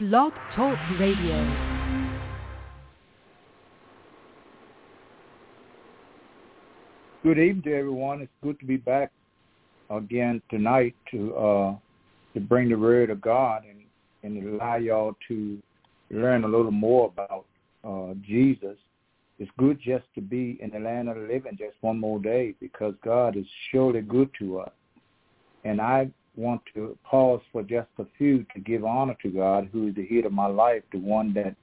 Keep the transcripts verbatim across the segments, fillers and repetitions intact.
Blog Talk Radio. Good evening, everyone. It's good to be back again tonight to uh, to bring the word of God and, and allow y'all to learn a little more about uh, Jesus. It's good just to be in the land of the living just one more day because God is surely good to us. And I want to pause for just a few to give honor to God, who is the head of my life, the one that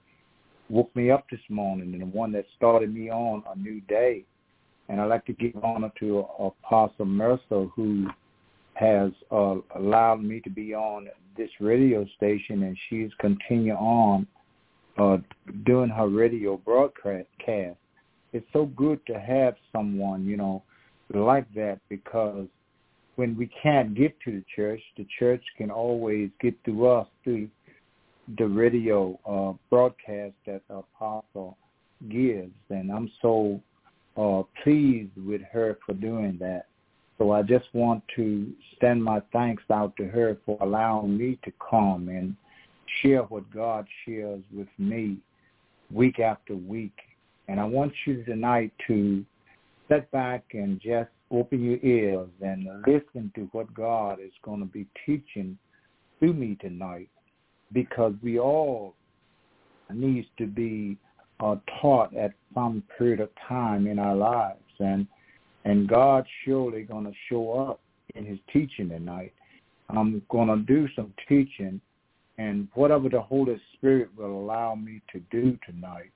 woke me up this morning and the one that started me on a new day. And I'd like to give honor to Apostle Mercer, who has uh, allowed me to be on this radio station, and she's continue on uh, doing her radio broadcast. It's so good to have someone, you know, like that, because when we can't get to the church, the church can always get to us through the radio uh, broadcast that Apostle gives. And I'm so Uh, pleased with her for doing that. So I just want to send my thanks out to her for allowing me to come and share what God shares with me week after week. And I want you tonight to sit back and just open your ears and listen to what God is going to be teaching through me tonight, because we all need to be are taught at some period of time in our lives, and and God surely going to show up in his teaching tonight. I'm going to do some teaching, and whatever the Holy Spirit will allow me to do tonight,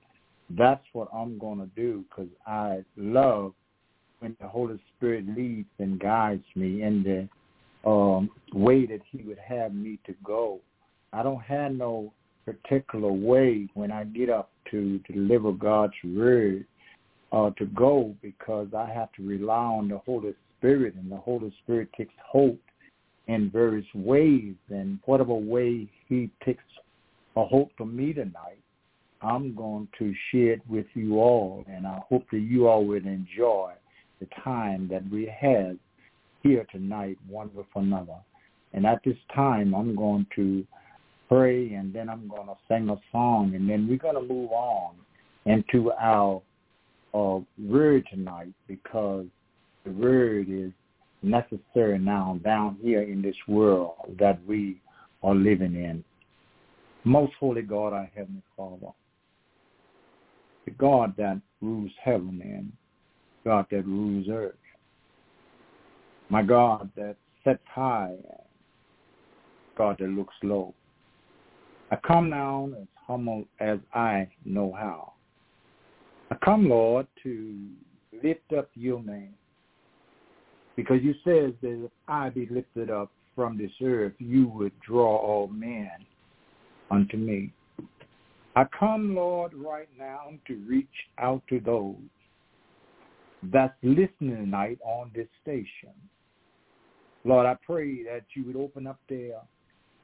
that's what I'm going to do, because I love when the Holy Spirit leads and guides me in the um, way that he would have me to go. I don't have no particular way when I get up to deliver God's word uh, to go, because I have to rely on the Holy Spirit, and the Holy Spirit takes hold in various ways, and whatever way he takes a hold for me tonight, I'm going to share it with you all, and I hope that you all will enjoy the time that we have here tonight, one with another. And at this time, I'm going to pray, and then I'm going to sing a song, and then we're going to move on into our uh, word tonight, because the word is necessary now down here in this world that we are living in. Most holy God, our Heavenly Father, the God that rules heaven and God that rules earth, my God that sits high, God that looks low, I come now as humble as I know how. I come, Lord, to lift up your name, because you said that if I be lifted up from this earth, you would draw all men unto me. I come, Lord, right now to reach out to those that's listening tonight on this station. Lord, I pray that you would open up their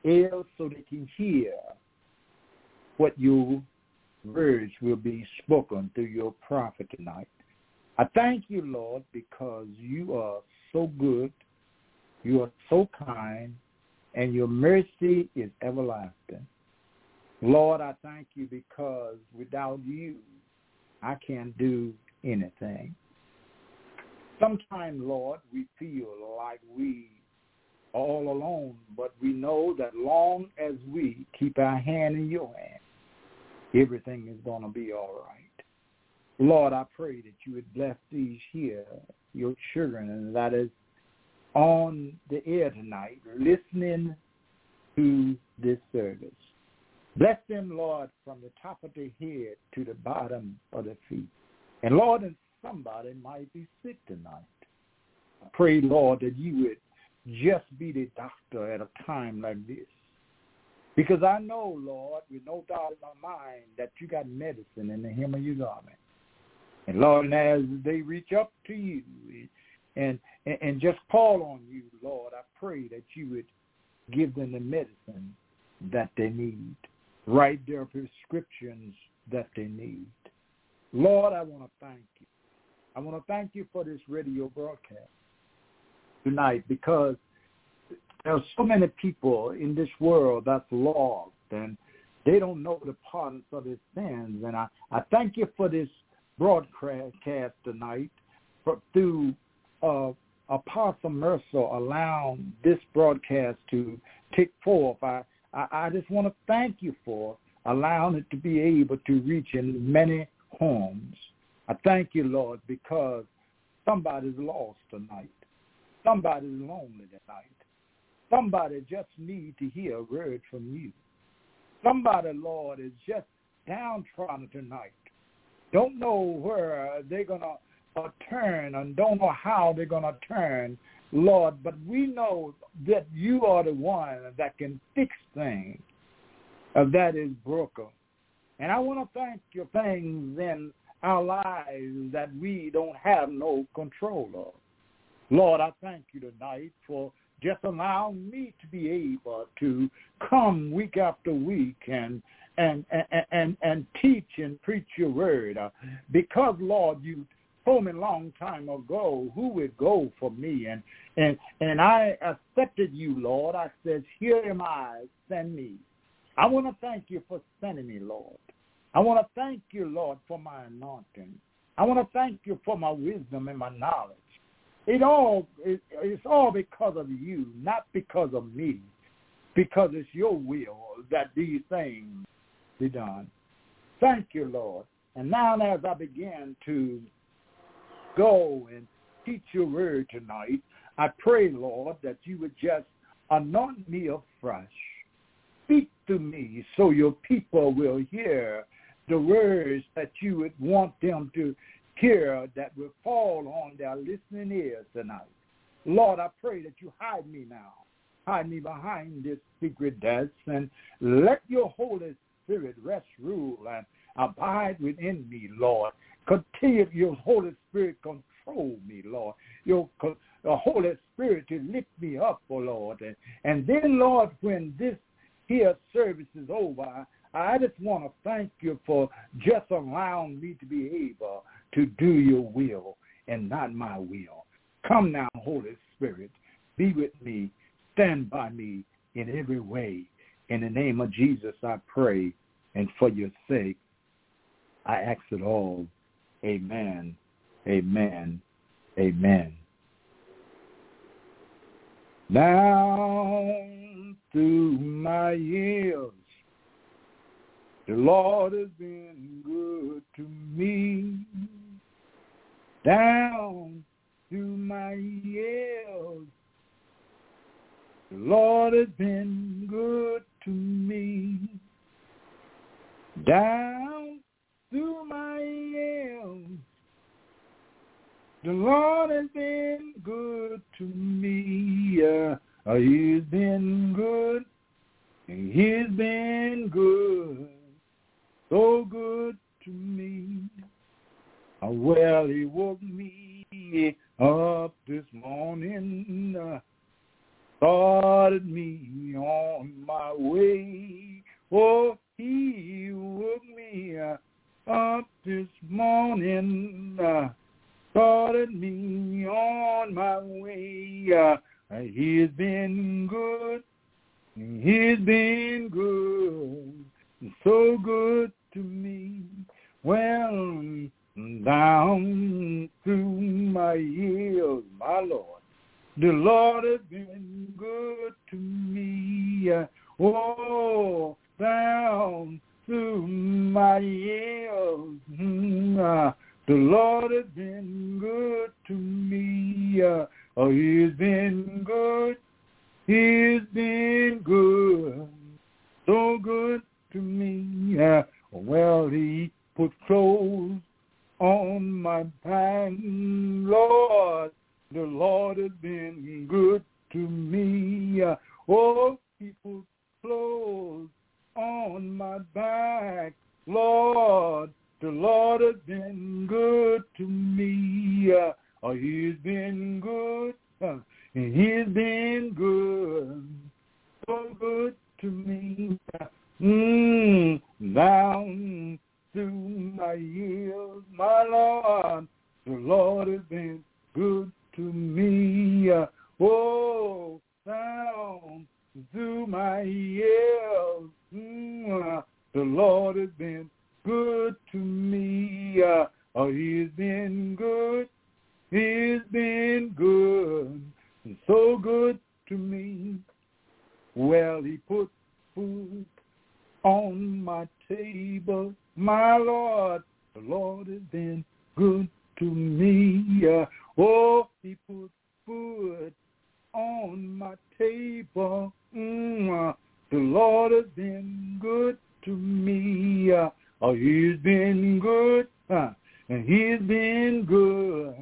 ears so they can hear what your words will be spoken through your prophet tonight. I thank you, Lord, because you are so good, you are so kind, and your mercy is everlasting. Lord, I thank you because without you, I can't do anything. Sometimes, Lord, we feel like we all alone, but we know that long as we keep our hand in your hand, everything is going to be all right. Lord, I pray that you would bless these here, your children, and that is on the air tonight, listening to this service. Bless them, Lord, from the top of the head to the bottom of the feet. And Lord, and somebody might be sick tonight. I pray, Lord, that you would just be the doctor at a time like this. Because I know, Lord, with no doubt in my mind, that you got medicine in the hem of your garment. And Lord, as they reach up to you and, and, and just call on you, Lord, I pray that you would give them the medicine that they need. Write their prescriptions that they need. Lord, I want to thank you. I want to thank you for this radio broadcast tonight, because there are so many people in this world that's lost, and They don't know the pardon of their sins. And I, I thank you for this broadcast tonight for, through uh, Apostle Mercer allowing this broadcast to tick forth. I, I, I just want to thank you for allowing it to be able to reach in many homes. I thank you, Lord, because somebody's lost tonight. Somebody's lonely tonight. Somebody just needs to hear a word from you. Somebody, Lord, is just downtrodden tonight. Don't know where they're going to uh, turn and don't know how they're going to turn, Lord, but we know that you are the one that can fix things uh, that is broken. And I want to thank you for things in our lives that we don't have no control of. Lord, I thank you tonight for just allow me to be able to come week after week and and and, and, and teach and preach your word. Uh, because, Lord, you told me a long time ago who would go for me. And, and, and I accepted you, Lord. I said, here am I, send me. I want to thank you for sending me, Lord. I want to thank you, Lord, for my anointing. I want to thank you for my wisdom and my knowledge. It all, it, it's all because of you, not because of me, because it's your will that these things be done. Thank you, Lord. And now as I begin to go and teach your word tonight, I pray, Lord, that you would just anoint me afresh. Speak to me so your people will hear the words that you would want them to hear that will fall on their listening ears tonight. Lord, I pray that you hide me now. Hide me behind this secret desk and let your Holy Spirit rest, rule, and abide within me, Lord. Continue your Holy Spirit control me, Lord. Your the Holy Spirit to lift me up, oh Lord. And, and then, Lord, when this here service is over, I, I just want to thank you for just allowing me to be able to do your will and not my will. Come now, Holy Spirit, be with me, stand by me in every way. In the name of Jesus, I pray, and for your sake, I ask it all. Amen, amen, amen. Down through my years, the Lord has been good to me. Down through my years, the Lord has been good to me. Down through my years, the Lord has been good to me. Uh, he's been good, and he's been good. So good to me. Oh, well, he woke me up this morning, uh, started me on my way. Oh, he woke me uh, up this morning, uh, started me on my way. Uh, he's been good, he's been good, so good to me. Well, down through my years, my Lord, the Lord has been good to me. Oh, down through my years, the Lord has been good to me. Oh, he's been good, he's been good, so good to me. Uh, well, he put clothes on my back, Lord, the Lord has been good to me. Uh, oh, he put clothes on my back, Lord, the Lord has been good to me. Uh, oh, he's been good, uh, and he's been good, so good to me. Mm, down through my years, my Lord, the Lord has been good to me. Oh, down through my years, mm, Lord has been good to me. Uh, oh, he's been good. He's been good. So good to me. Well, he put food on my table. My Lord, the Lord has been good to me. Uh, oh, he put food on my table. Mm, uh, the Lord has been good to me. Uh, oh, he's been good. Uh, and he's been good.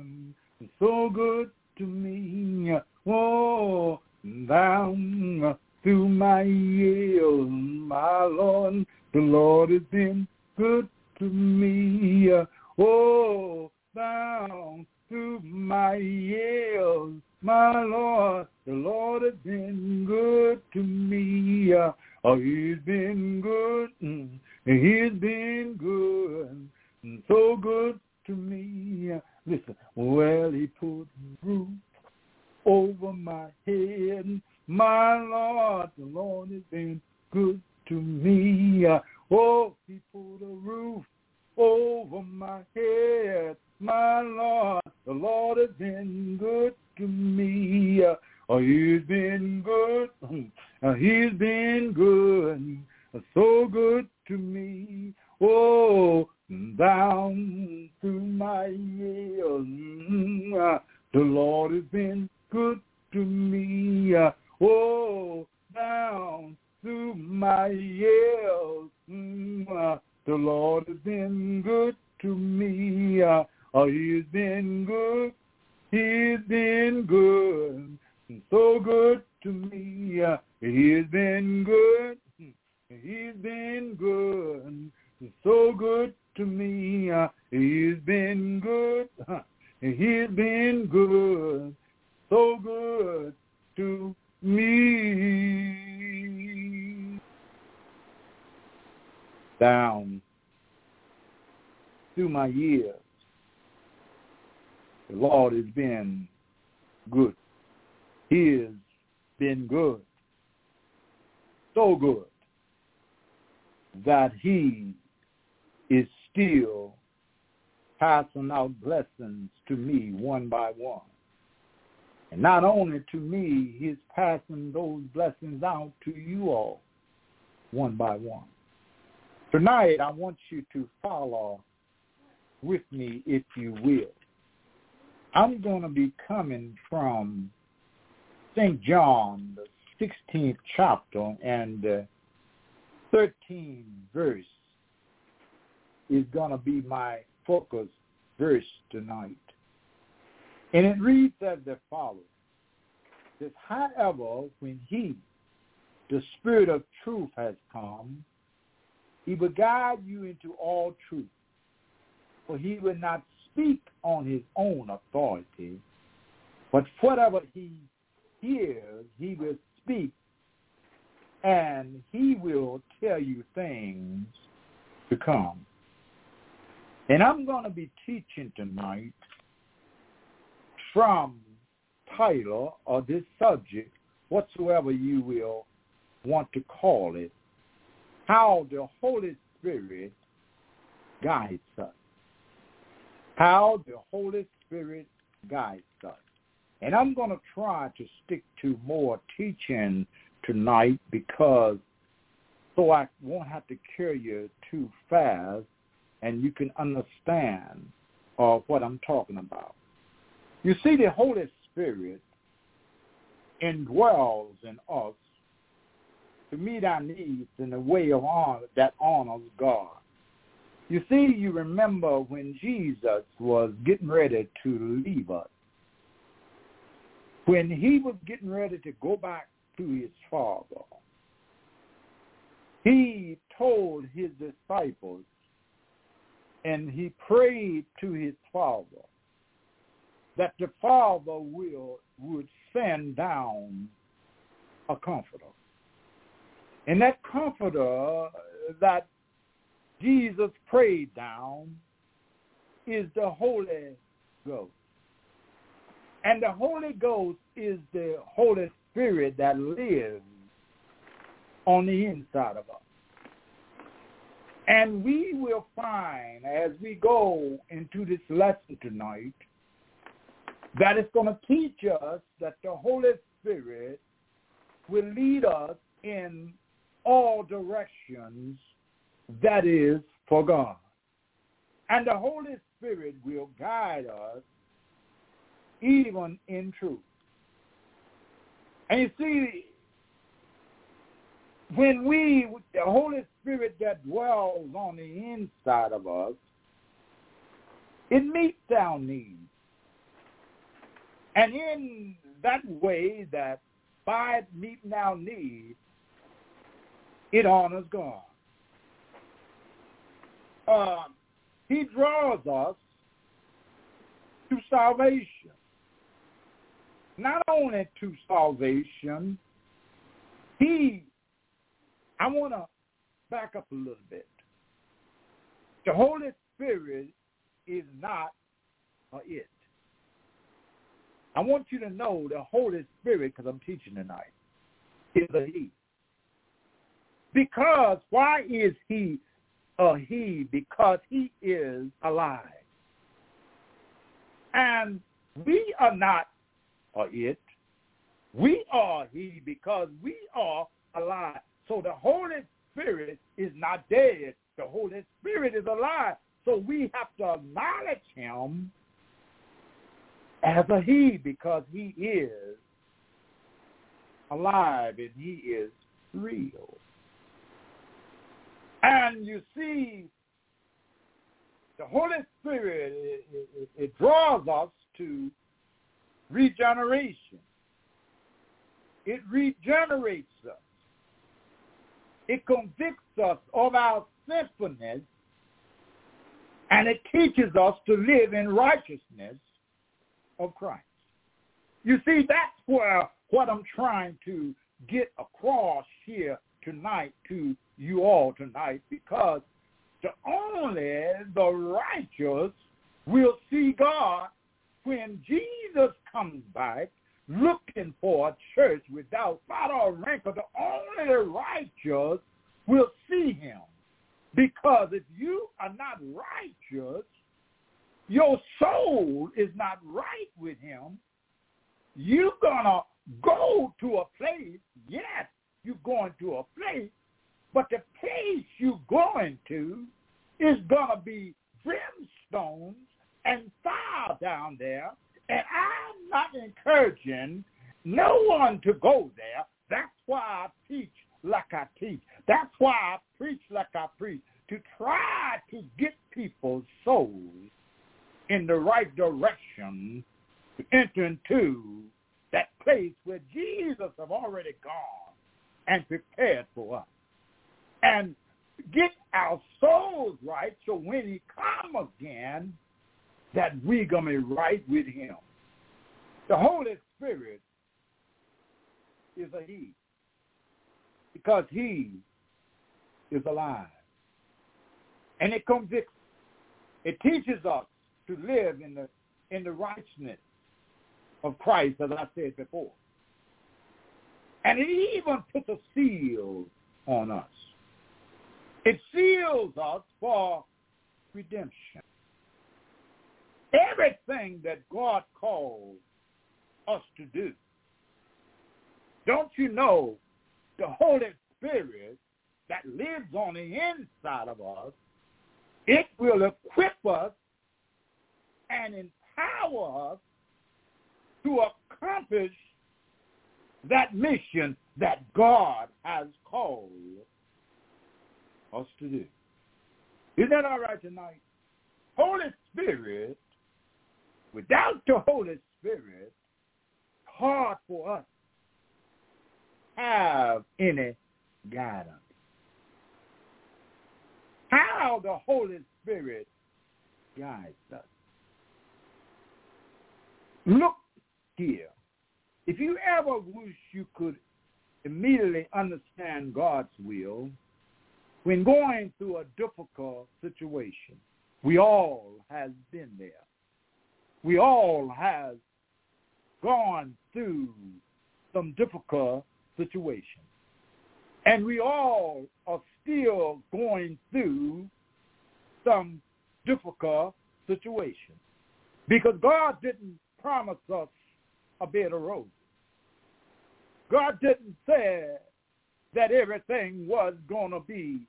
And so good to me. Uh, oh, down uh, through my years, my Lord, the Lord has been good to me. Uh, oh, down through my years, my Lord, the Lord has been good to me. Uh, oh, he's been good, and he's been good, and so good to me. Uh, listen, well, he put roof over my head. My Lord, the Lord has been good to me. Uh, oh, he put a roof over my head. My Lord, the Lord has been good to me. Uh, oh, he's been good. Uh, he's been good. Uh, so good to me. Oh, down through my years. Uh, the Lord has been good to me. Uh, oh, down through my years. Uh, the Lord has been good to me. Uh, oh, he's been good. He's been good. So good to me. Uh, he's been good. He's been good. So good to me. Uh, he's been good. Huh. He's been good. So good to me. Down through my years, the Lord has been good. He has been good. So good that he is still passing out blessings to me one by one. And not only to me, he's passing those blessings out to you all one by one. Tonight, I want you to follow with me, if you will. I'm going to be coming from Saint John, the sixteenth chapter, and the thirteenth verse is going to be my focus verse tonight. And it reads as follows. It says, however, when he, the Spirit of truth, has come, he will guide you into all truth. For he will not speak on his own authority, but whatever he hears, he will speak, and he will tell you things to come. And I'm going to be teaching tonight from title or this subject, whatsoever you will want to call it, how the Holy Spirit guides us. How the Holy Spirit guides us. And I'm going to try to stick to more teaching tonight because so I won't have to carry you too fast and you can understand uh, what I'm talking about. You see, the Holy Spirit indwells in us to meet our needs in a way of honor that honors God. You see, you remember when Jesus was getting ready to leave us, when he was getting ready to go back to his Father, he told his disciples and he prayed to his Father that the Father will would send down a comforter. And that comforter that Jesus prayed down is the Holy Ghost. And the Holy Ghost is the Holy Spirit that lives on the inside of us. And we will find as we go into this lesson tonight that it's going to teach us that the Holy Spirit will lead us in all directions that is for God. And the Holy Spirit will guide us even in truth. And you see, when we, the Holy Spirit that dwells on the inside of us, it meets our needs. And in that way, that by meeting our needs, it honors God. Uh, he draws us to salvation. Not only to salvation, he, I want to back up a little bit. The Holy Spirit is not a it. I want you to know the Holy Spirit, because I'm teaching tonight, is a he. Because why is he a he? Because he is alive. And we are not a it. We are he because we are alive. So the Holy Spirit is not dead. The Holy Spirit is alive. So we have to acknowledge him as a he because he is alive and he is real. And you see, the Holy Spirit, it, it, it draws us to regeneration. It regenerates us. It convicts us of our sinfulness, and it teaches us to live in righteousness of Christ. You see, that's where what I'm trying to get across here tonight to you all tonight, because the only the righteous will see God when Jesus comes back, looking for a church without spot or wrinkle. The only the righteous will see him. Because if you are not righteous, your soul is not right with him. You're going to go to a place. Yes, you're going to a place. But the place you're going to is going to be brimstones and fire down there. And I'm not encouraging no one to go there. That's why I teach like I teach. That's why I preach like I preach, to try to get people's souls in the right direction to enter into that place where Jesus have already gone and prepared for us. And get our souls right so when he comes again, that we're going to be right with him. The Holy Spirit is a he because he is alive. And it convicts. It teaches us to live in the in the righteousness of Christ, as I said before. And it even puts a seal on us. It seals us for redemption. Everything that God calls us to do. Don't you know the Holy Spirit that lives on the inside of us, it will equip us and empower us to accomplish that mission that God has called us to do. Is that all right tonight? Holy Spirit. Without the Holy Spirit, it's hard for us to have any guidance. How the Holy Spirit guides us. Look here. If you ever wish you could immediately understand God's will when going through a difficult situation, we all have been there. We all have gone through some difficult situations. And we all are still still going through some difficult situation, because God didn't promise us a bed of roses. God didn't say that everything was going to be.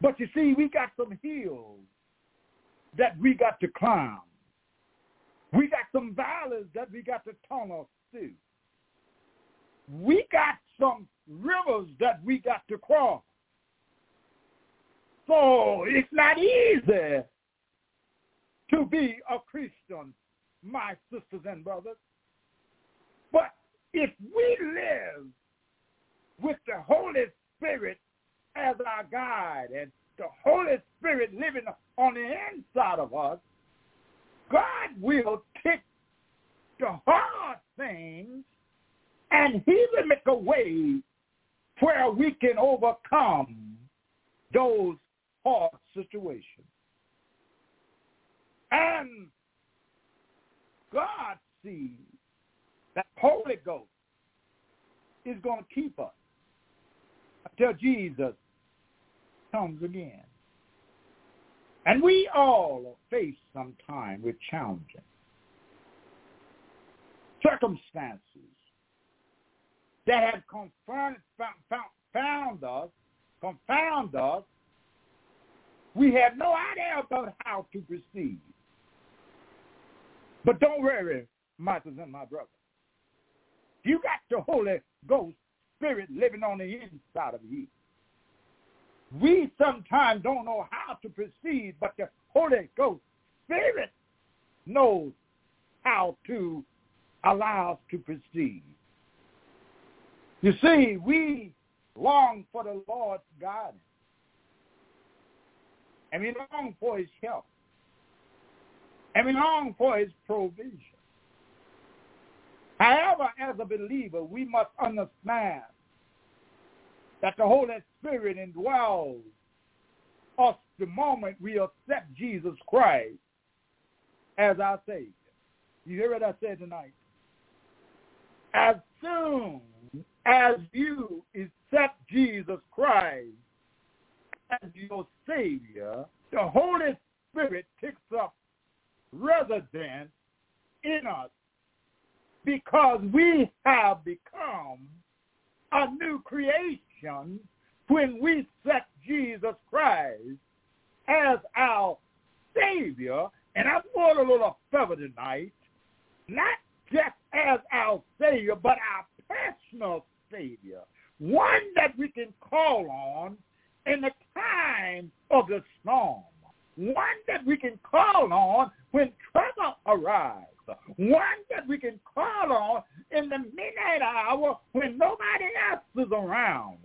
But you see, we got some hills that we got to climb. We got some valleys that we got to tunnel through. We got some rivers that we got to cross. So it's not easy to be a Christian, my sisters and brothers. But if we live with the Holy Spirit as our guide and the Holy Spirit living on the inside of us, God will take the hard things and he will make a way where we can overcome those hard situations. And God sees that Holy Ghost is going to keep us until Jesus comes again. And we all face sometime with challenging circumstances that have confronted, found us, confound us. We have no idea about how to proceed. But don't worry, my sisters and my brothers. You got the Holy Ghost Spirit living on the inside of you. We sometimes don't know how to proceed, but the Holy Ghost Spirit knows how to allow us to proceed. You see, we long for the Lord's guidance, and we long for his help, and we long for his provision. However, as a believer, we must understand that the Holy Spirit indwells us the moment we accept Jesus Christ as our Savior. You hear what I said tonight? As soon as you accept Jesus Christ as your Savior, the Holy Spirit picks up residence in us, because we have become a new creation when we set Jesus Christ as our Savior. And I'm going a little further tonight, not just as our Savior, but our personal Savior, one that we can call on in the time of the storm, one that we can call on when trouble arrives, one that we can call on in the midnight hour when nobody else is around,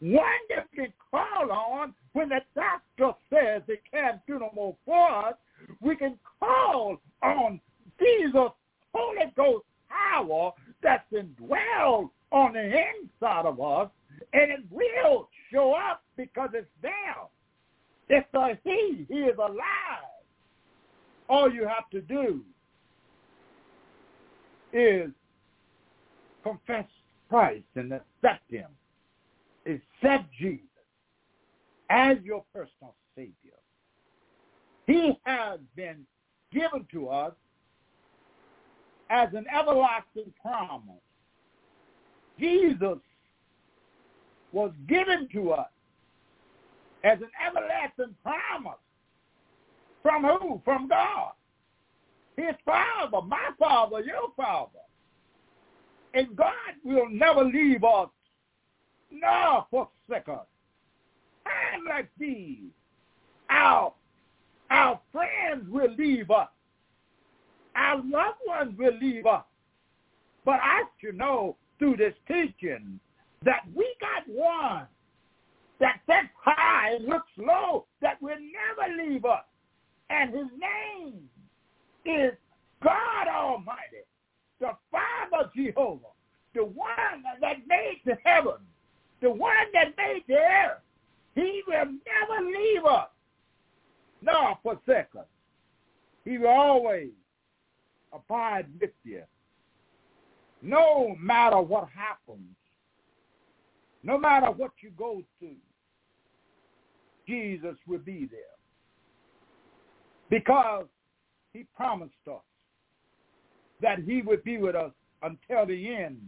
one that we can call on when the doctor says they can't do no more for us. We can call on Jesus' Holy Ghost power that's indwelled on the inside of us, and it will show up because it's there. It's a he. He is alive. All you have to do is confess Christ and accept him. Accept Jesus as your personal Savior. He has been given to us as an everlasting promise. Jesus was given to us as an everlasting promise. From who? From God. His Father, my Father, your Father. And God will never leave us, nor forsake us. Times like these, our, our friends will leave us. Our loved ones will leave us. But I should know through this teaching that we got one that sits high and looks low, that will never leave us. And his name is God Almighty, the Father Jehovah, the one that made the heaven, the one that made the earth. He will never leave us, nor forsake us. He will always abide with you, no matter what happens, no matter what you go through, Jesus will be there, because he promised us that he would be with us until the end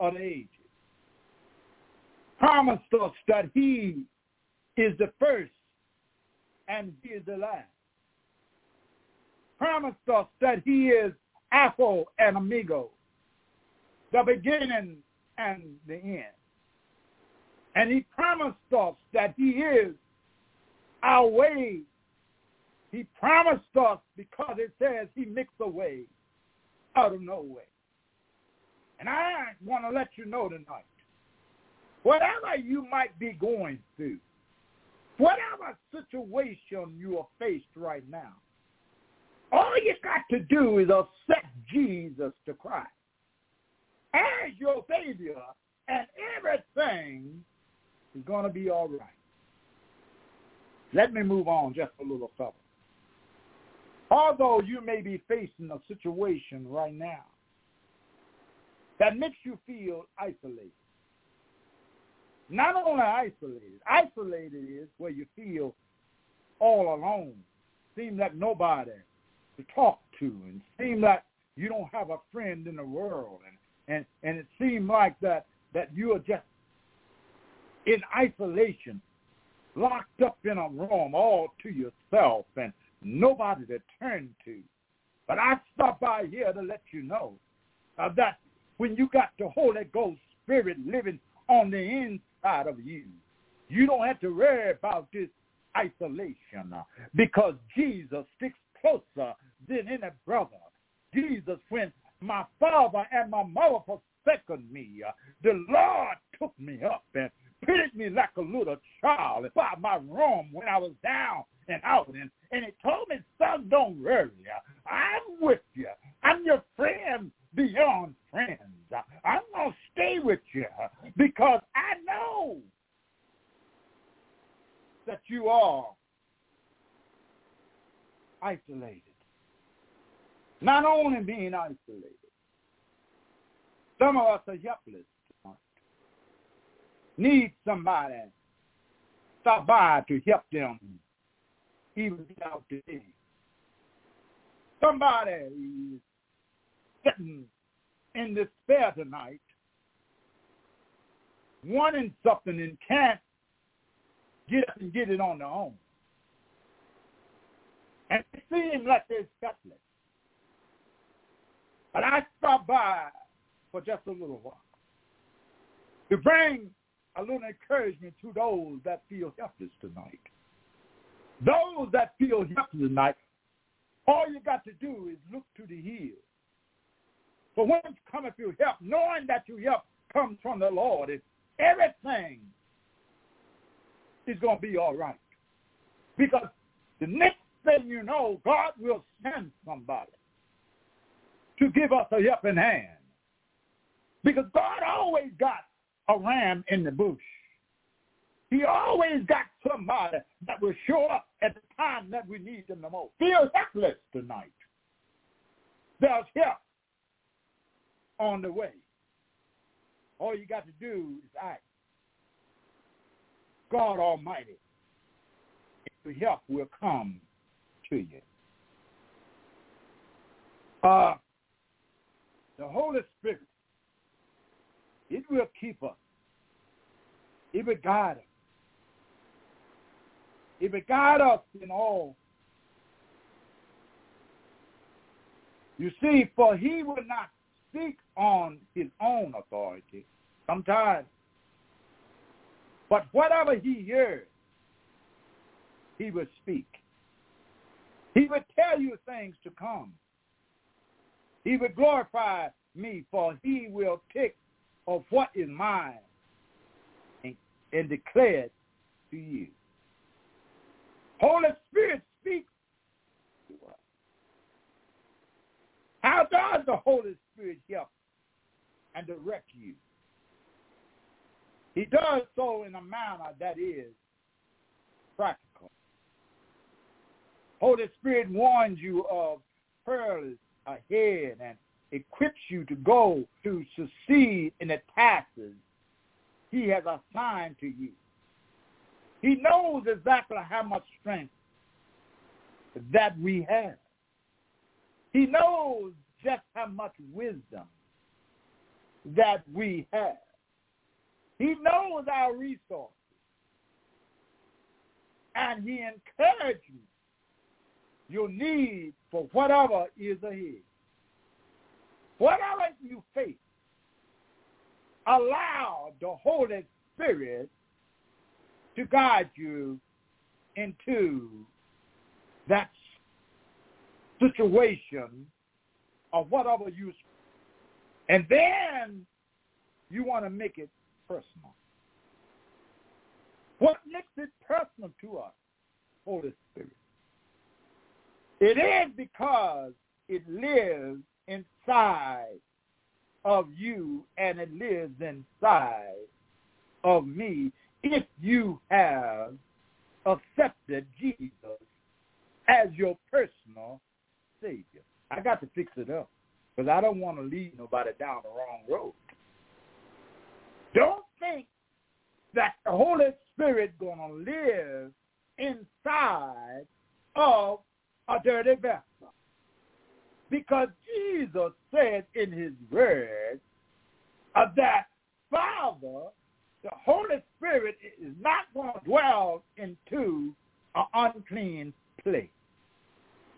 of the ages. Promised us that he is the first and he is the last. Promised us that he is Alpha and Omega, the beginning and the end. And he promised us that he is our way. He promised us, because it says he makes a way out of no way. And I want to let you know tonight, whatever you might be going through, whatever situation you are faced right now, all you got to do is accept Jesus the Christ as your Savior, and everything is going to be all right. Let me move on just a little further. Although you may be facing a situation right now that makes you feel isolated, not only isolated, isolated is where you feel all alone, seem like nobody to talk to, and seem like you don't have a friend in the world, and, and, and it seems like that, that you are just in isolation, locked up in a room all to yourself and nobody to turn to. But I stop by here to let you know uh, that when you got the Holy Ghost Spirit living on the inside of you, you don't have to worry about this isolation, uh, because Jesus sticks closer than any brother. Jesus, when my father and my mother forsaken me, uh, the Lord took me up and pitied me like a little child by my room when I was down and out. And, and he told me, son, don't worry. I'm with you. I'm your friend beyond friends. I'm going to stay with you because I know that you are isolated. Not only being isolated, some of us are helpless. Need somebody stop by to help them even out today. Somebody is sitting in despair tonight, wanting something and can't get up and get it on their own. And it seems like they're helpless. But I stopped by for just a little while to bring a little encouragement to those that feel helpless tonight. Those that feel helpless tonight, all you got to do is look to the hills. For when it cometh your help, knowing that your help comes from the Lord, and everything is going to be all right. Because the next thing you know, God will send somebody to give us a helping hand. Because God always got a ram in the bush. He always got somebody that will show up at the time that we need them the most. Feel helpless tonight. There's help on the way. All you got to do is act. God Almighty, the help will come to you. Uh, the Holy Spirit, it will keep us. It will guide us. It will guide us in all. You see, for he will not speak on his own authority sometimes. But whatever he hears, he will speak. He will tell you things to come. He will glorify me, for he will take of what is mine and, and declare it to you. Holy Spirit speaks to us. How does the Holy Spirit help and direct you? He does so in a manner that is practical. Holy Spirit warns you of perilous ahead and equips you to go to succeed in the tasks he has assigned to you. He knows exactly how much strength that we have. He knows just how much wisdom that we have. He knows our resources. And he encourages your need for whatever is ahead. Whatever you face, allow the Holy Spirit to guide you into that situation or whatever you. And then you want to make it personal. What makes it personal to us, Holy Spirit? It is because it lives inside of you and it lives inside of me if you have accepted Jesus as your personal Savior. I got to fix it up because I don't want to lead nobody down the wrong road. Don't think that the Holy Spirit going to live inside of a dirty vessel. Because Jesus said in his word uh, that Father, the Holy Spirit is not going to dwell into an unclean place.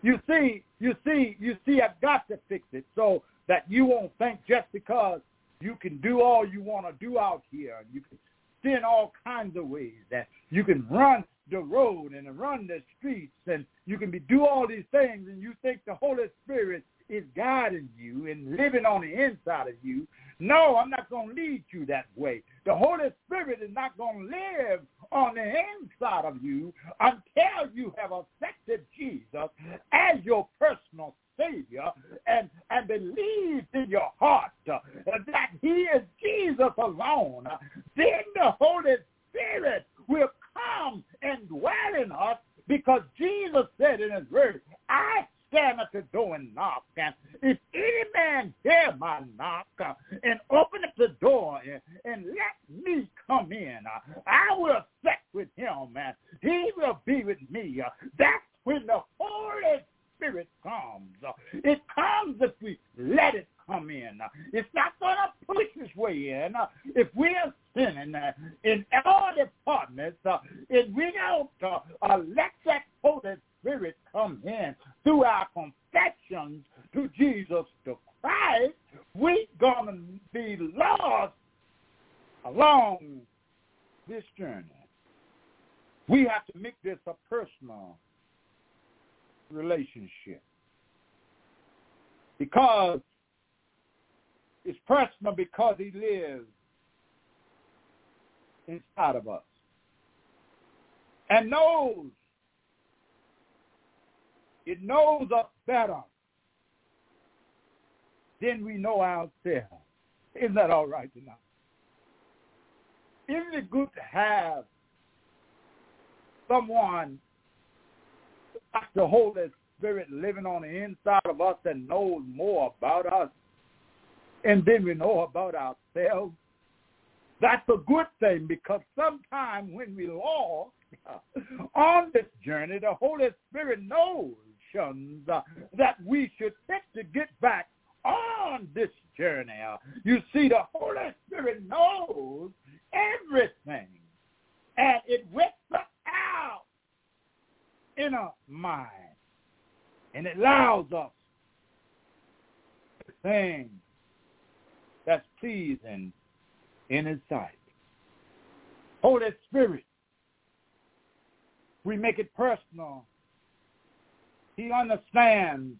You see, you see, you see, I've got to fix it so that you won't think just because you can do all you want to do out here, and you can sin all kinds of ways, that you can run the road and run the streets, and you can be, do all these things, and you think the Holy Spirit is guiding you and living on the inside of you. No, I'm not going to lead you that way. The Holy Spirit is not going to live on the inside of you until you have accepted Jesus as your personal Savior and, and believed in your heart that he is Jesus alone. Then the Holy Spirit will come and dwell in us, because Jesus said in his word, I stand at the door and knock, and if any man hear my knock uh, and open up the door and, and let me come in, uh, I will sit with him and he will be with me. Uh, that's when the Holy Spirit comes. Uh, it comes if we let it come in. Uh, it's not going to push its way in. Uh, if we are sinning uh, in all departments, uh, if we don't uh, uh, let that Holy Spirit come in through our confessions to Jesus the Christ, we're going to be lost along this journey. We have to make this a personal relationship, because it's personal, because he lives inside of us and knows it knows us better than we know ourselves. Isn't that all right tonight? Isn't it good to have someone like the Holy Spirit living on the inside of us that knows more about us and then we know about ourselves? That's a good thing, because sometimes when we lost on this journey, the Holy Spirit knows uh, that we should pick to get back on this journey. Uh, you see, the Holy Spirit knows everything, and it whispers out in our mind, and it allows us to sing that's pleasing in his sight. Holy Spirit, we make it personal. He understands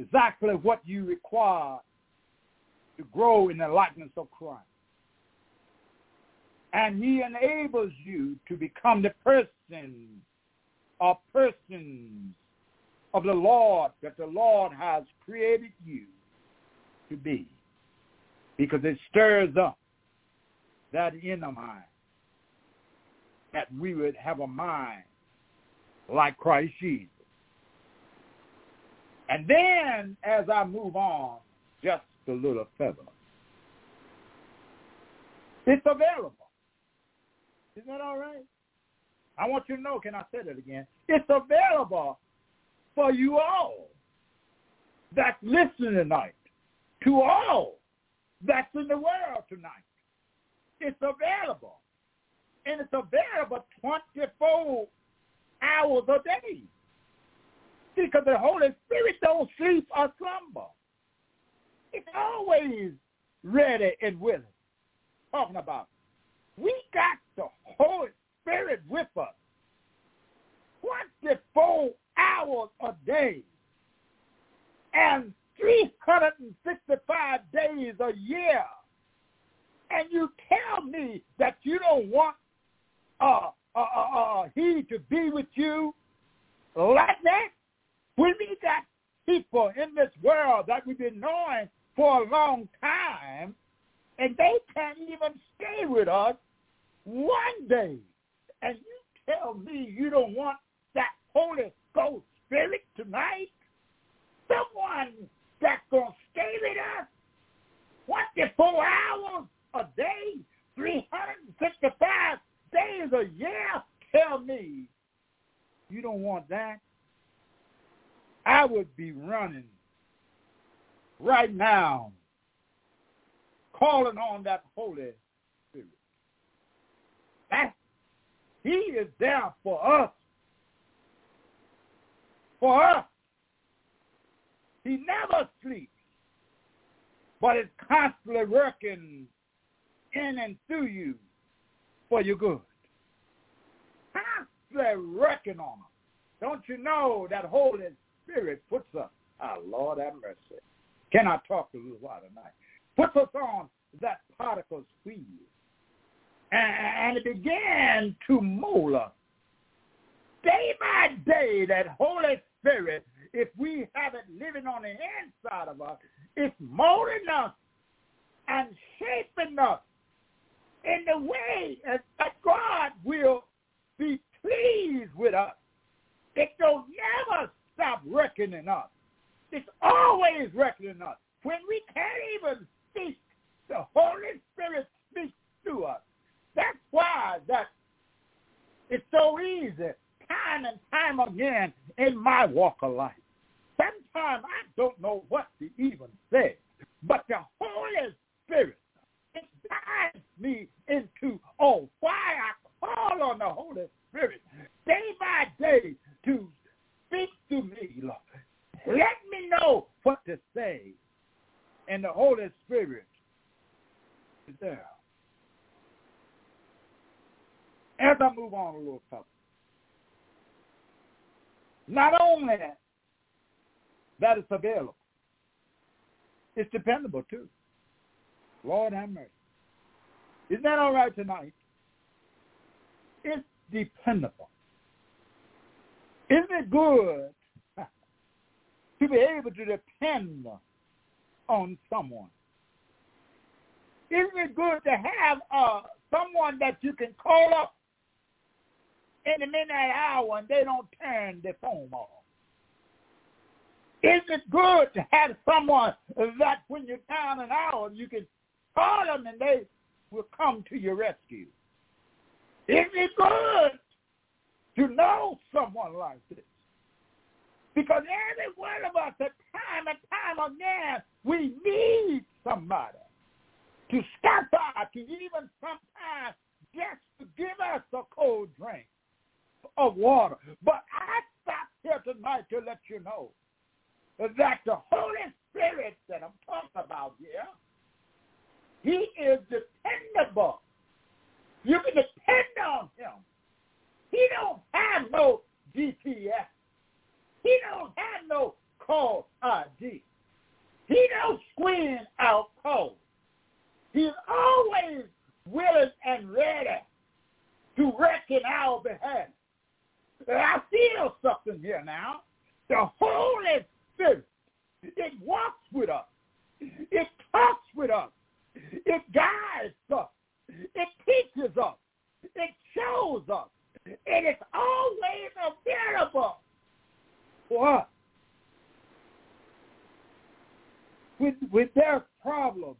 exactly what you require to grow in the likeness of Christ. And he enables you to become the person or persons of the Lord that the Lord has created you to be, because it stirs up that inner mind, that we would have a mind like Christ Jesus. And then, as I move on just a little further, it's available. Isn't that all right? I want you to know, can I say that again? It's available for you all that's listening tonight, to all that's in the world tonight. It's available. And it's available twenty-four hours a day. Because the Holy Spirit don't sleep or slumber. It's always ready and willing. Talking about, we got the Holy Spirit with us twenty-four hours a day and three hundred sixty-five days a year. And you tell me that you don't want uh, uh, uh, uh, he to be with you like that? When we got people in this world that we've been knowing for a long time, and they can't even stay with us one day. And you tell me you don't want that Holy Ghost Spirit tonight? Someone that's going to stay with us twenty-four hours a day, three hundred sixty-five days a year? Tell me you don't want that? I would be running right now, calling on that Holy Spirit. That he is there for us. For us. He never sleeps, but is constantly working in and through you for your good. Constantly working on us. Don't you know that Holy Spirit puts us, our Lord have mercy. Can I talk to you a while tonight? Puts us on that particle squeeze. And it began to mold us. Day by day, that Holy Spirit, if we have it living on the inside of us, it's molding us and shaping us in the way that God will be pleased with us. It will never stop working in us. It's always working in us. When we can't even speak, the Holy Spirit speaks to us. That's why that it's so easy, time and time again, in my walk of life. Sometimes I don't know what to even say, but the Holy Spirit guides me into, oh, why I call on the Holy Spirit day by day to speak to me, Lord. Let me know what to say. And the Holy Spirit is there. As I move on a little further, not only that it's available, it's dependable too. Lord have mercy. Isn't that all right tonight? It's dependable. Isn't it good to be able to depend on someone? Isn't it good to have uh, someone that you can call up in the midnight hour and they don't turn their phone off? Isn't it good to have someone that when you're down and out, you can call them and they will come to your rescue? Isn't it good to know someone like this? Because every one of us, at time and time again, we need somebody to stop by, to even sometimes just to give us a cold drink of water. But I stopped here tonight to let you know that the Holy Spirit that I'm talking about here, he is dependable. You can depend on him. He don't have no G P S. He don't have no call I D. He don't screen out calls. He's always willing and ready to work in our behalf. I feel something here now. The Holy Spirit, it walks with us. It talks with us. It guides us. It teaches us. It shows us. It is always available for us. With, with their problems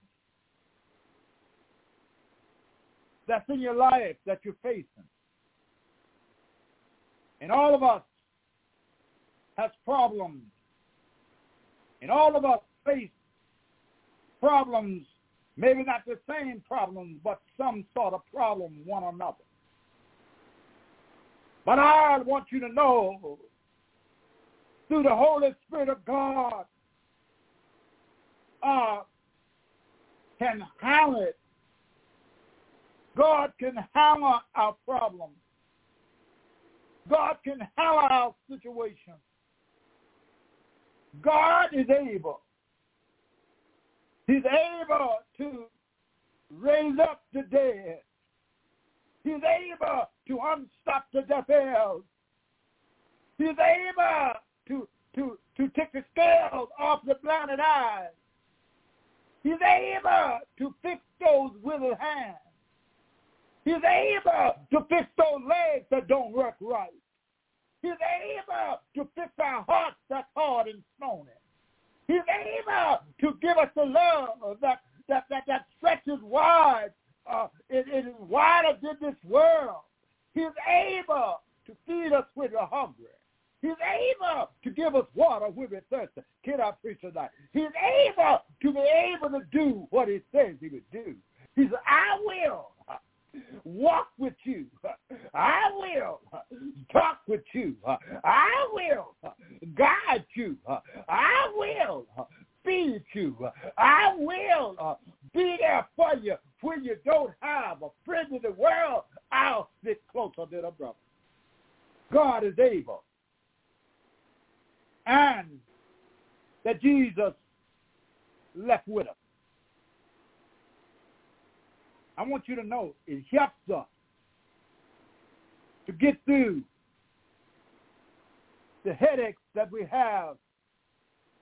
that's in your life that you're facing, And all of us has problems. And all of us face problems, maybe not the same problems, but some sort of problem one another. But I want you to know, through the Holy Spirit of God, uh, can handle it. God can handle our problems. God can handle our situation. God is able. He's able to raise up the dead. He's able to unstop the deaf ears. He's able to, to, to take the scales off the blinded eyes. He's able to fix those withered hands. He's able to fix those legs that don't work right. He's able to fix our hearts that's hard and stony. He's able to give us the love that, that, that, that stretches wide. Uh, it, it is wider than this world. He's able to feed us when we're hungry. He's able to give us water when we're thirsty. Can I preach tonight? He's able to be able to do what he says he would do. He said, I will walk with you. I will talk with you. I will guide you. I will feed you. I will be there for you when you don't have a friend in the world. I'll sit closer than a brother. God is able. And that Jesus left with us. I want you to know it helps us to get through the headaches that we have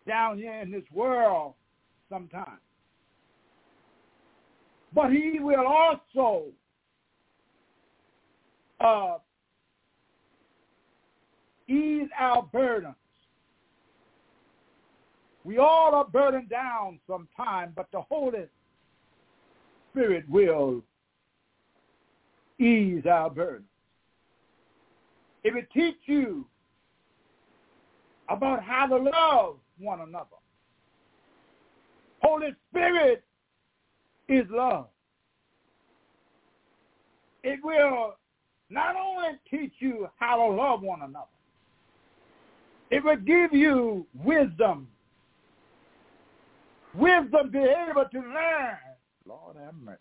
down here in this world sometimes. But he will also uh, ease our burdens. We all are burdened down sometimes, but the Holy Spirit will ease our burdens. It will teach you about how to love one another. Holy Spirit is love. It will not only teach you how to love one another, it will give you wisdom. Wisdom be able to learn, Lord have mercy,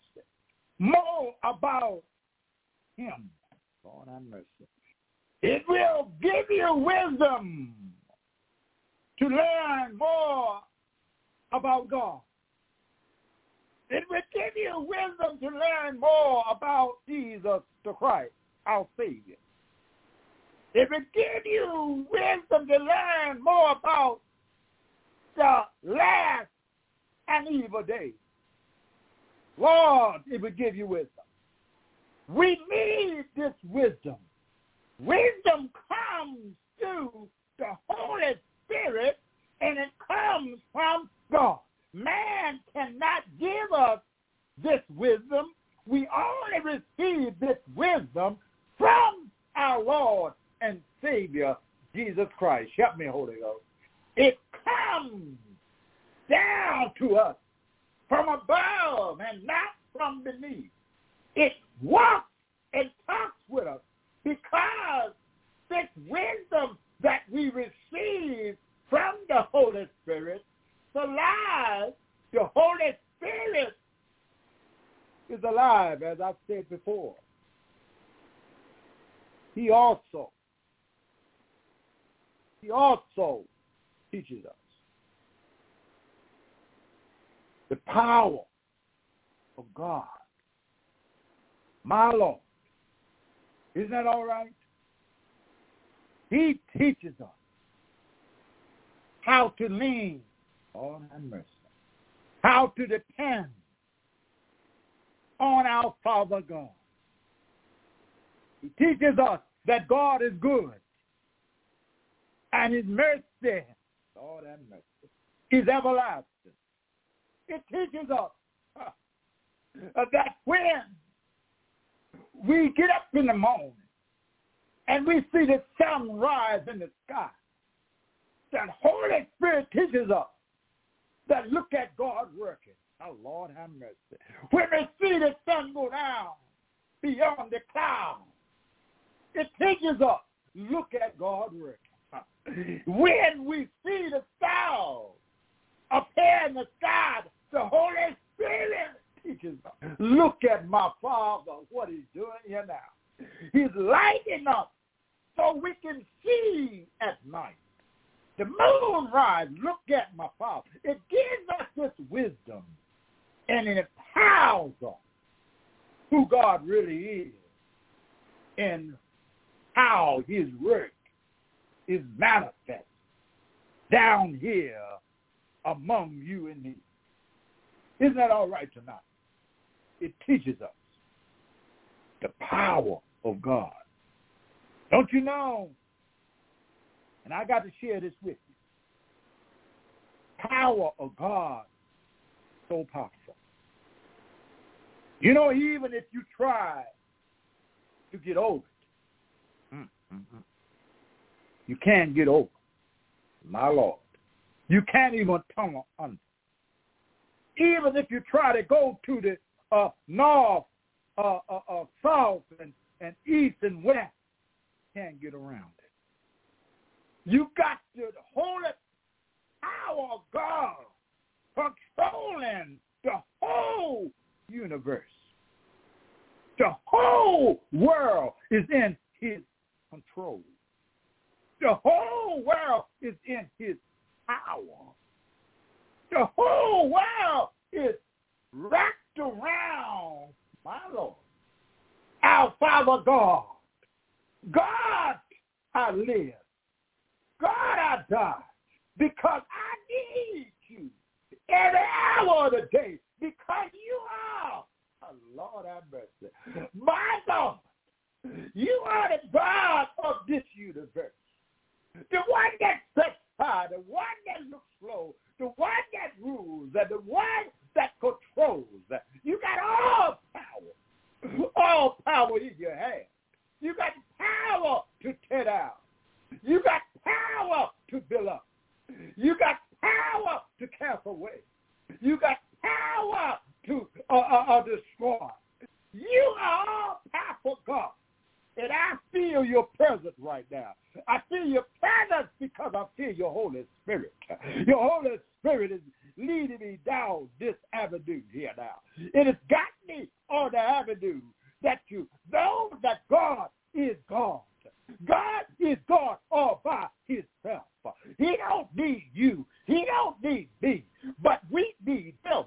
more about him. Lord have mercy. It will give you wisdom to learn more about God. It will give you wisdom to learn more about Jesus the Christ, our Savior. It will give you wisdom to learn more about the last and evil day. Lord, it will give you wisdom. We need this wisdom. Wisdom comes through the Holy Spirit, and it comes from God. Man cannot give us this wisdom. We only receive this wisdom from our Lord and Savior, Jesus Christ. Help me, Holy Ghost. It comes down to us from above and not from beneath. It walks and talks with us because this wisdom that we receive from the Holy Spirit, the life, the Holy Spirit is alive, as I've said before. He also, he also teaches us the power of God. My Lord. Isn't that all right? He teaches us how to lean on our mercy, how to depend on our Father God. He teaches us that God is good and his mercy, Lord have mercy, is everlasting. It teaches us uh, that when we get up in the morning, and we see the sun rise in the sky, that Holy Spirit teaches us that look at God working. Oh, Lord, have mercy. When we see the sun go down beyond the clouds, it teaches us, look at God working. When we see the clouds appear in the sky, the Holy Spirit teaches us, look at my Father, what he's doing here now. He's lighting us so we can see at night. The moon rise, look at my Father. It gives us this wisdom, and it empowers us who God really is and how his work is manifest down here among you and me. Isn't that all right tonight? It teaches us the power of God. Don't you know? And I got to share this with you. Power of God, so powerful. You know, even if you try to get over it, mm-hmm. you can't get over it, my Lord. You can't even turn under. Even if you try to go to the uh, north, uh, uh, uh, south, and, and east and west, you can't get around it. You got the holy power of God controlling the whole universe. The whole world is in his control. The whole world is in his power. The whole world is wrapped around, my Lord, our Father God. God, I live. God, I die because I need you every hour of the day because you are, oh, Lord have mercy, my God. You are the God of this universe, the one that sets high, the one that looks low, the one that rules, and the one that controls. You got all power, all power in your hand. You got power to tear down. You got power to build up. You got power to cast away. You got power to uh, uh, uh, destroy. You are all powerful God. And I feel your presence right now. I feel your presence because I feel your Holy Spirit. Your Holy Spirit is leading me down this avenue here now. It has got me on the avenue that you know that God is God. God is God all by himself. He don't need you. He don't need me. But we need him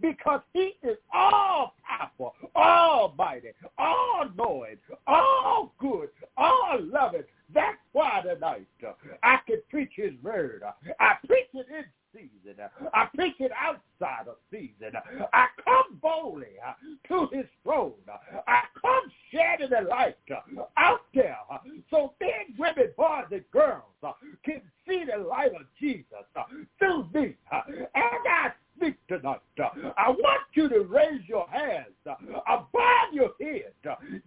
because he is all powerful, almighty, all knowing, all good, all loving. That's why tonight I can preach his word. I preach it in season. I preach it outside of season. I come boldly to his throne. I come shedding the light out there so men, women, boys, and girls can see the light of Jesus through me. As I speak tonight, I want you to raise your hands above your head.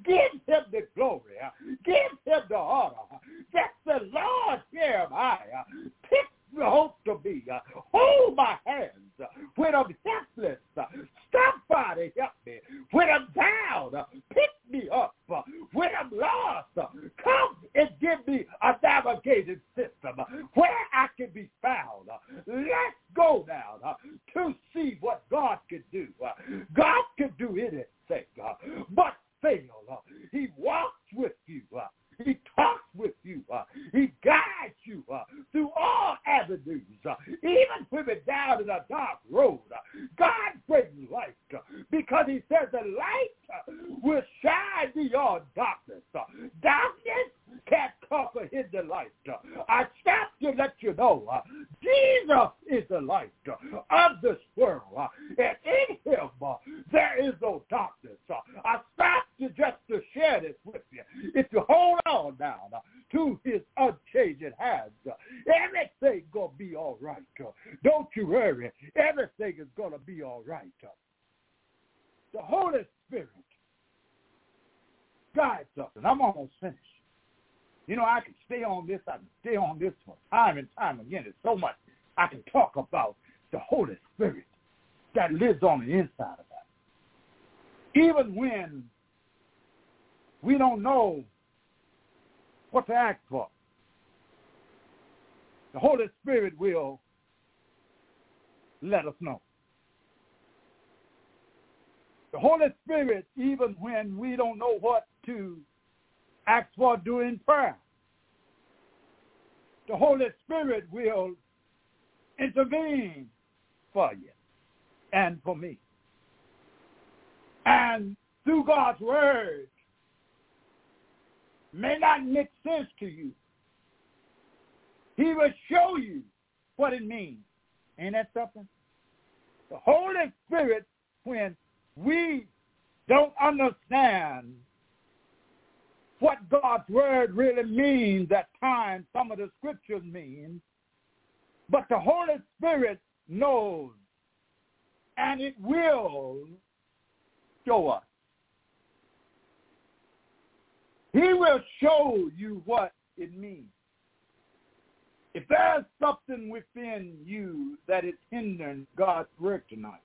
Give him the glory. Give him the honor. That the Lord, here am I. Pick the hope to me. Hold my hands when I'm helpless. Somebody help me. When I'm down, pick me up. When I'm lost, come and give me a navigating system where I can be found. Let's go now to see what God can do. God can do anything, but fail. He walks with you. He talks with you. Uh, he guides you uh, through all avenues, uh, even when we're down in a dark road. Uh, God brings light uh, because he says the light uh, will shine beyond darkness. Uh, darkness can't comprehend the light. Uh, I stopped to let you know uh, Jesus is the light uh, of this world, uh, and in him uh, there is no darkness. Uh, I stopped to just to share this with you. If you hold on down uh, to his unchanging hands, uh, everything's going to be all right. Uh, don't you worry. Everything is going to be all right. Uh, the Holy Spirit guides us, and I'm almost finished. You know, I can stay on this. I can stay on this for time and time again. There's so much I can talk about the Holy Spirit that lives on the inside of us. Even when we don't know what to ask for, the Holy Spirit will let us know. The Holy Spirit, even when we don't know what to ask for during prayer, the Holy Spirit will intervene for you and for me. And through God's word, may not make sense to you. He will show you what it means. Ain't that something? The Holy Spirit, when we don't understand what God's word really means at times, some of the scriptures mean, but the Holy Spirit knows, and it will show us. He will show you what it means. If there's something within you that is hindering God's work tonight,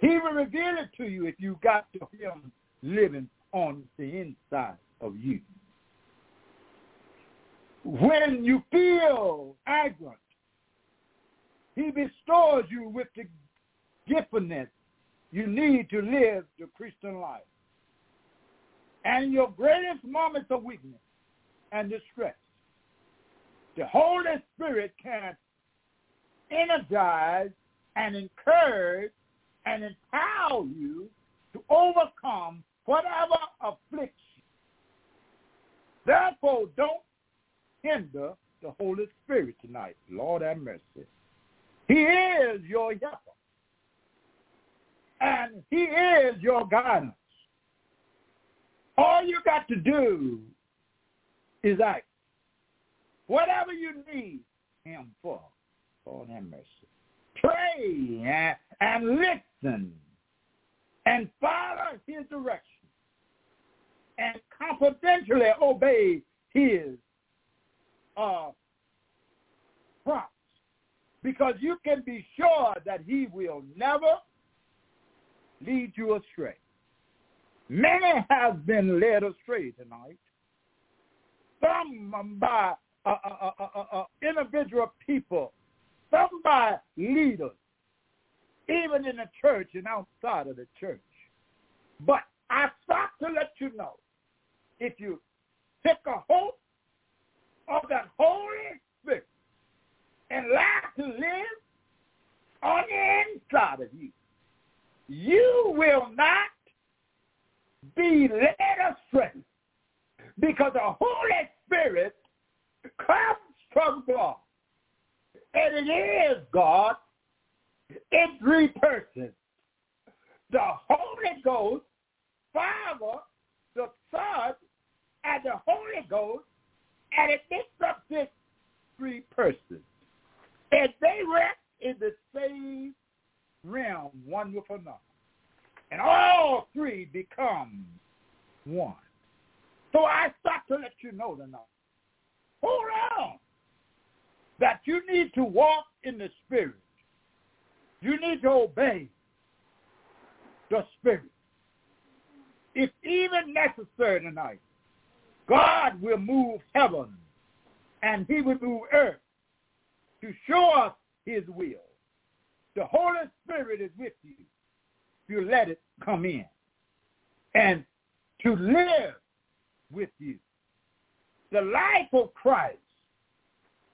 he will reveal it to you if you got to him living on the inside of you. When you feel arrogant, he bestows you with the giftedness you need to live the Christian life. And your greatest moments of weakness and distress, the Holy Spirit can energize and encourage and empower you to overcome whatever afflicts you. Therefore, don't hinder the Holy Spirit tonight. Lord have mercy. He is your helper, and he is your guidance. All you got to do is act. Whatever you need him for, Lord have mercy. Pray and, and listen and follow his direction and confidentially obey his uh, prompts, because you can be sure that he will never lead you astray. Many have been led astray tonight. Some by uh, uh, uh, uh, uh, individual people. Some by leaders, even in the church and outside of the church. But I stop to let you know, if you take a hold of that Holy Spirit and allow to live on the inside of you, you will not be led astray, because the Holy Spirit comes from God. And it is God in three persons: the Holy Ghost, Father, the Son, and the Holy Ghost, and it makes up this three persons. And they rest in the same realm, one with another. And all three become one. So I start to let you know tonight, hold on, that you need to walk in the Spirit. You need to obey the Spirit. If even necessary tonight, God will move heaven and he will move earth to show us his will. The Holy Spirit is with you. You let it come in and to live with you the life of Christ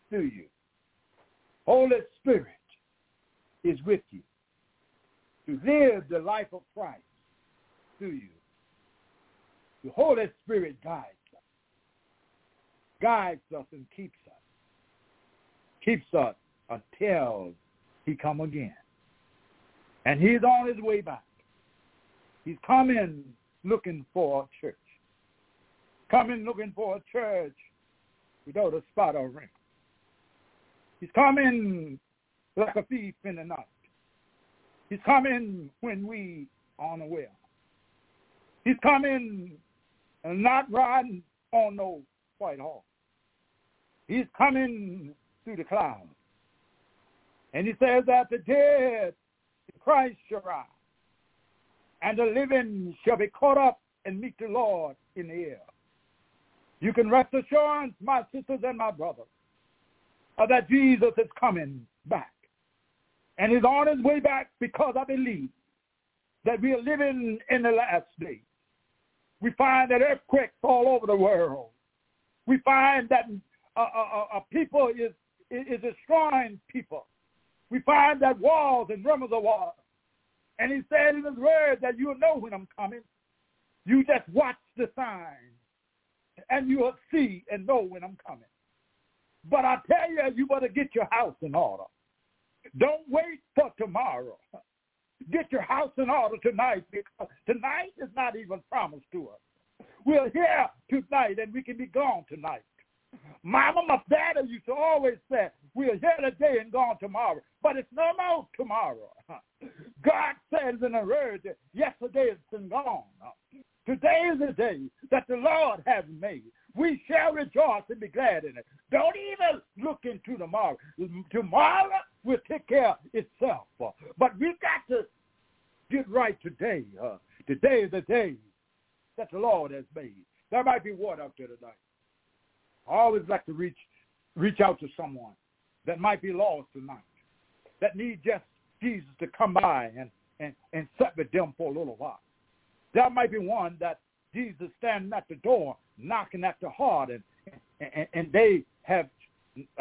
through you. Holy Spirit is with you to live the life of Christ through you. The Holy Spirit guides us, guides us and keeps us, keeps us until he come again. And he's on his way back. He's coming looking for a church. Coming looking for a church without a spot or wrinkle. He's coming like a thief in the night. He's coming when we are unaware. He's coming and not riding on no quite all. He's coming through the clouds. And he says that the dead in Christ shall rise, and the living shall be caught up and meet the Lord in the air. You can rest assurance, my sisters and my brothers, that Jesus is coming back. And he's on his way back because I believe that we are living in the last days. We find that earthquakes all over the world. We find that a uh, uh, uh, people is, is destroying people. We find that walls and rivers of water. And he said in his word that you'll know when I'm coming. You just watch the signs, and you'll see and know when I'm coming. But I tell you, you better get your house in order. Don't wait for tomorrow. Get your house in order tonight, because tonight is not even promised to us. We're here tonight, and we can be gone tonight. Mama, my daddy used to always say, we're here today and gone tomorrow. But it's no more tomorrow. God says in the word that yesterday has been gone. Today is the day that the Lord has made. We shall rejoice and be glad in it. Don't even look into tomorrow. Tomorrow will take care of itself. But we've got to get right today. Uh, today is the day that the Lord has made. There might be water out there tonight. I always like to reach reach out to someone that might be lost tonight, that needs just Jesus to come by and, and, and sit with them for a little while. There might be one that Jesus standing at the door, knocking at the heart, and and, and they have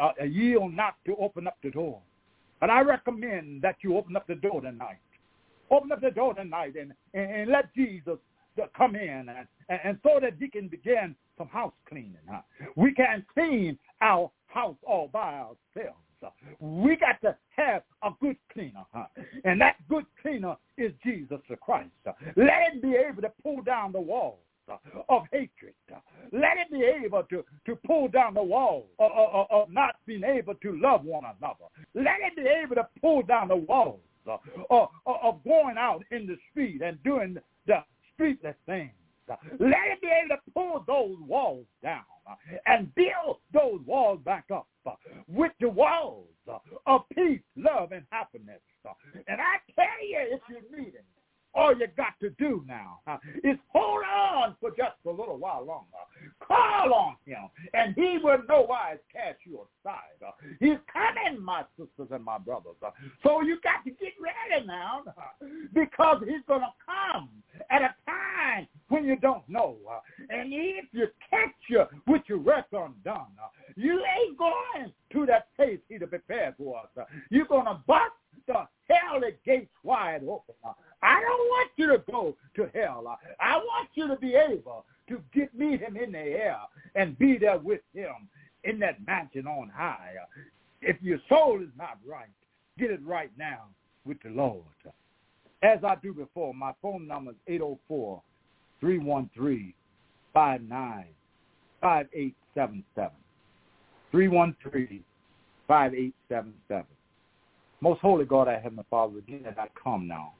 a, a yield not to open up the door. But I recommend that you open up the door tonight. Open up the door tonight and, and, and let Jesus come in, and, and so that we can begin some house cleaning. Huh? We can't clean our house all by ourselves. We got to have a good cleaner, huh? And that good cleaner is Jesus Christ. Let it be able to pull down the walls of hatred. Let it be able to, to pull down the walls of, of, of not being able to love one another. Let it be able to pull down the walls of, of, of going out in the street and doing the streetless things. Let it be able to pull those walls down and build those walls back up with the walls of peace, love, and happiness. And I tell you, if you're needing, all you got to do now is hold on for just a little while longer. Call on him, and he will no wise cast you aside. He's coming, my sisters and my brothers. So you got to get ready now, because he's going to come at a time when you don't know. And if you catch you with your work undone, you ain't going to that place he to prepare for us. You're going to bust the hell gates wide open. I don't want you to go to hell. I want you to be able to get meet him in the air and be there with him in that mansion on high. If your soul is not right, get it right now with the Lord. As I do before, my phone number is eight oh four, three one three, five nine five eight seven seven. three one three, five eight seven seven. Most holy God, our Heavenly Father, again, as I come now,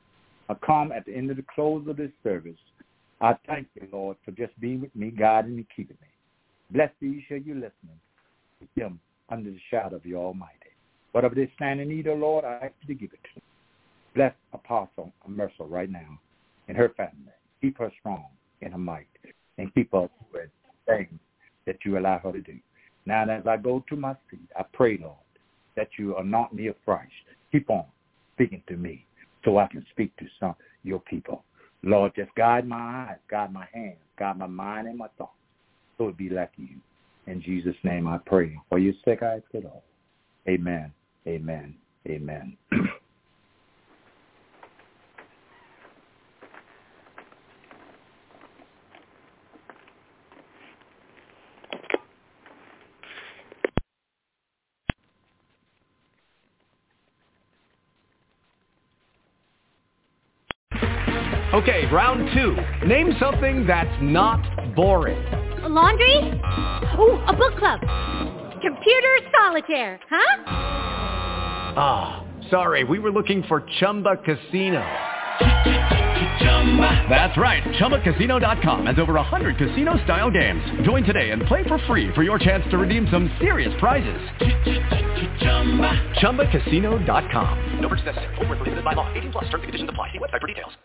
I come at the end of the close of this service. I thank you, Lord, for just being with me, guiding me, keeping me. Blessed be you, shall you listening with them under the shadow of your Almighty. Whatever they stand in need of, Lord, I ask you to give it to them. Bless Apostle Mercer right now and her family. Keep her strong in her might, and keep her with things that you allow her to do. Now, as I go to my seat, I pray, Lord, that you anoint me afresh. Keep on speaking to me, so I can speak to some your people. Lord, just guide my eyes, guide my hands, guide my mind and my thoughts, so it be like you. In Jesus' name I pray. For your sake I ask it all. Amen, amen, amen. Okay, round two. Name something that's not boring. A laundry? Ooh, a book club. Computer solitaire, huh? Ah, sorry, we were looking for Chumba Casino. Chumba. That's right. Chumba Casino dot com has over one hundred casino-style games. Join today and play for free for your chance to redeem some serious prizes. Chumba Casino dot com. No purchase necessary. Void where prohibited by law. eighteen plus terms and conditions apply. See website for details.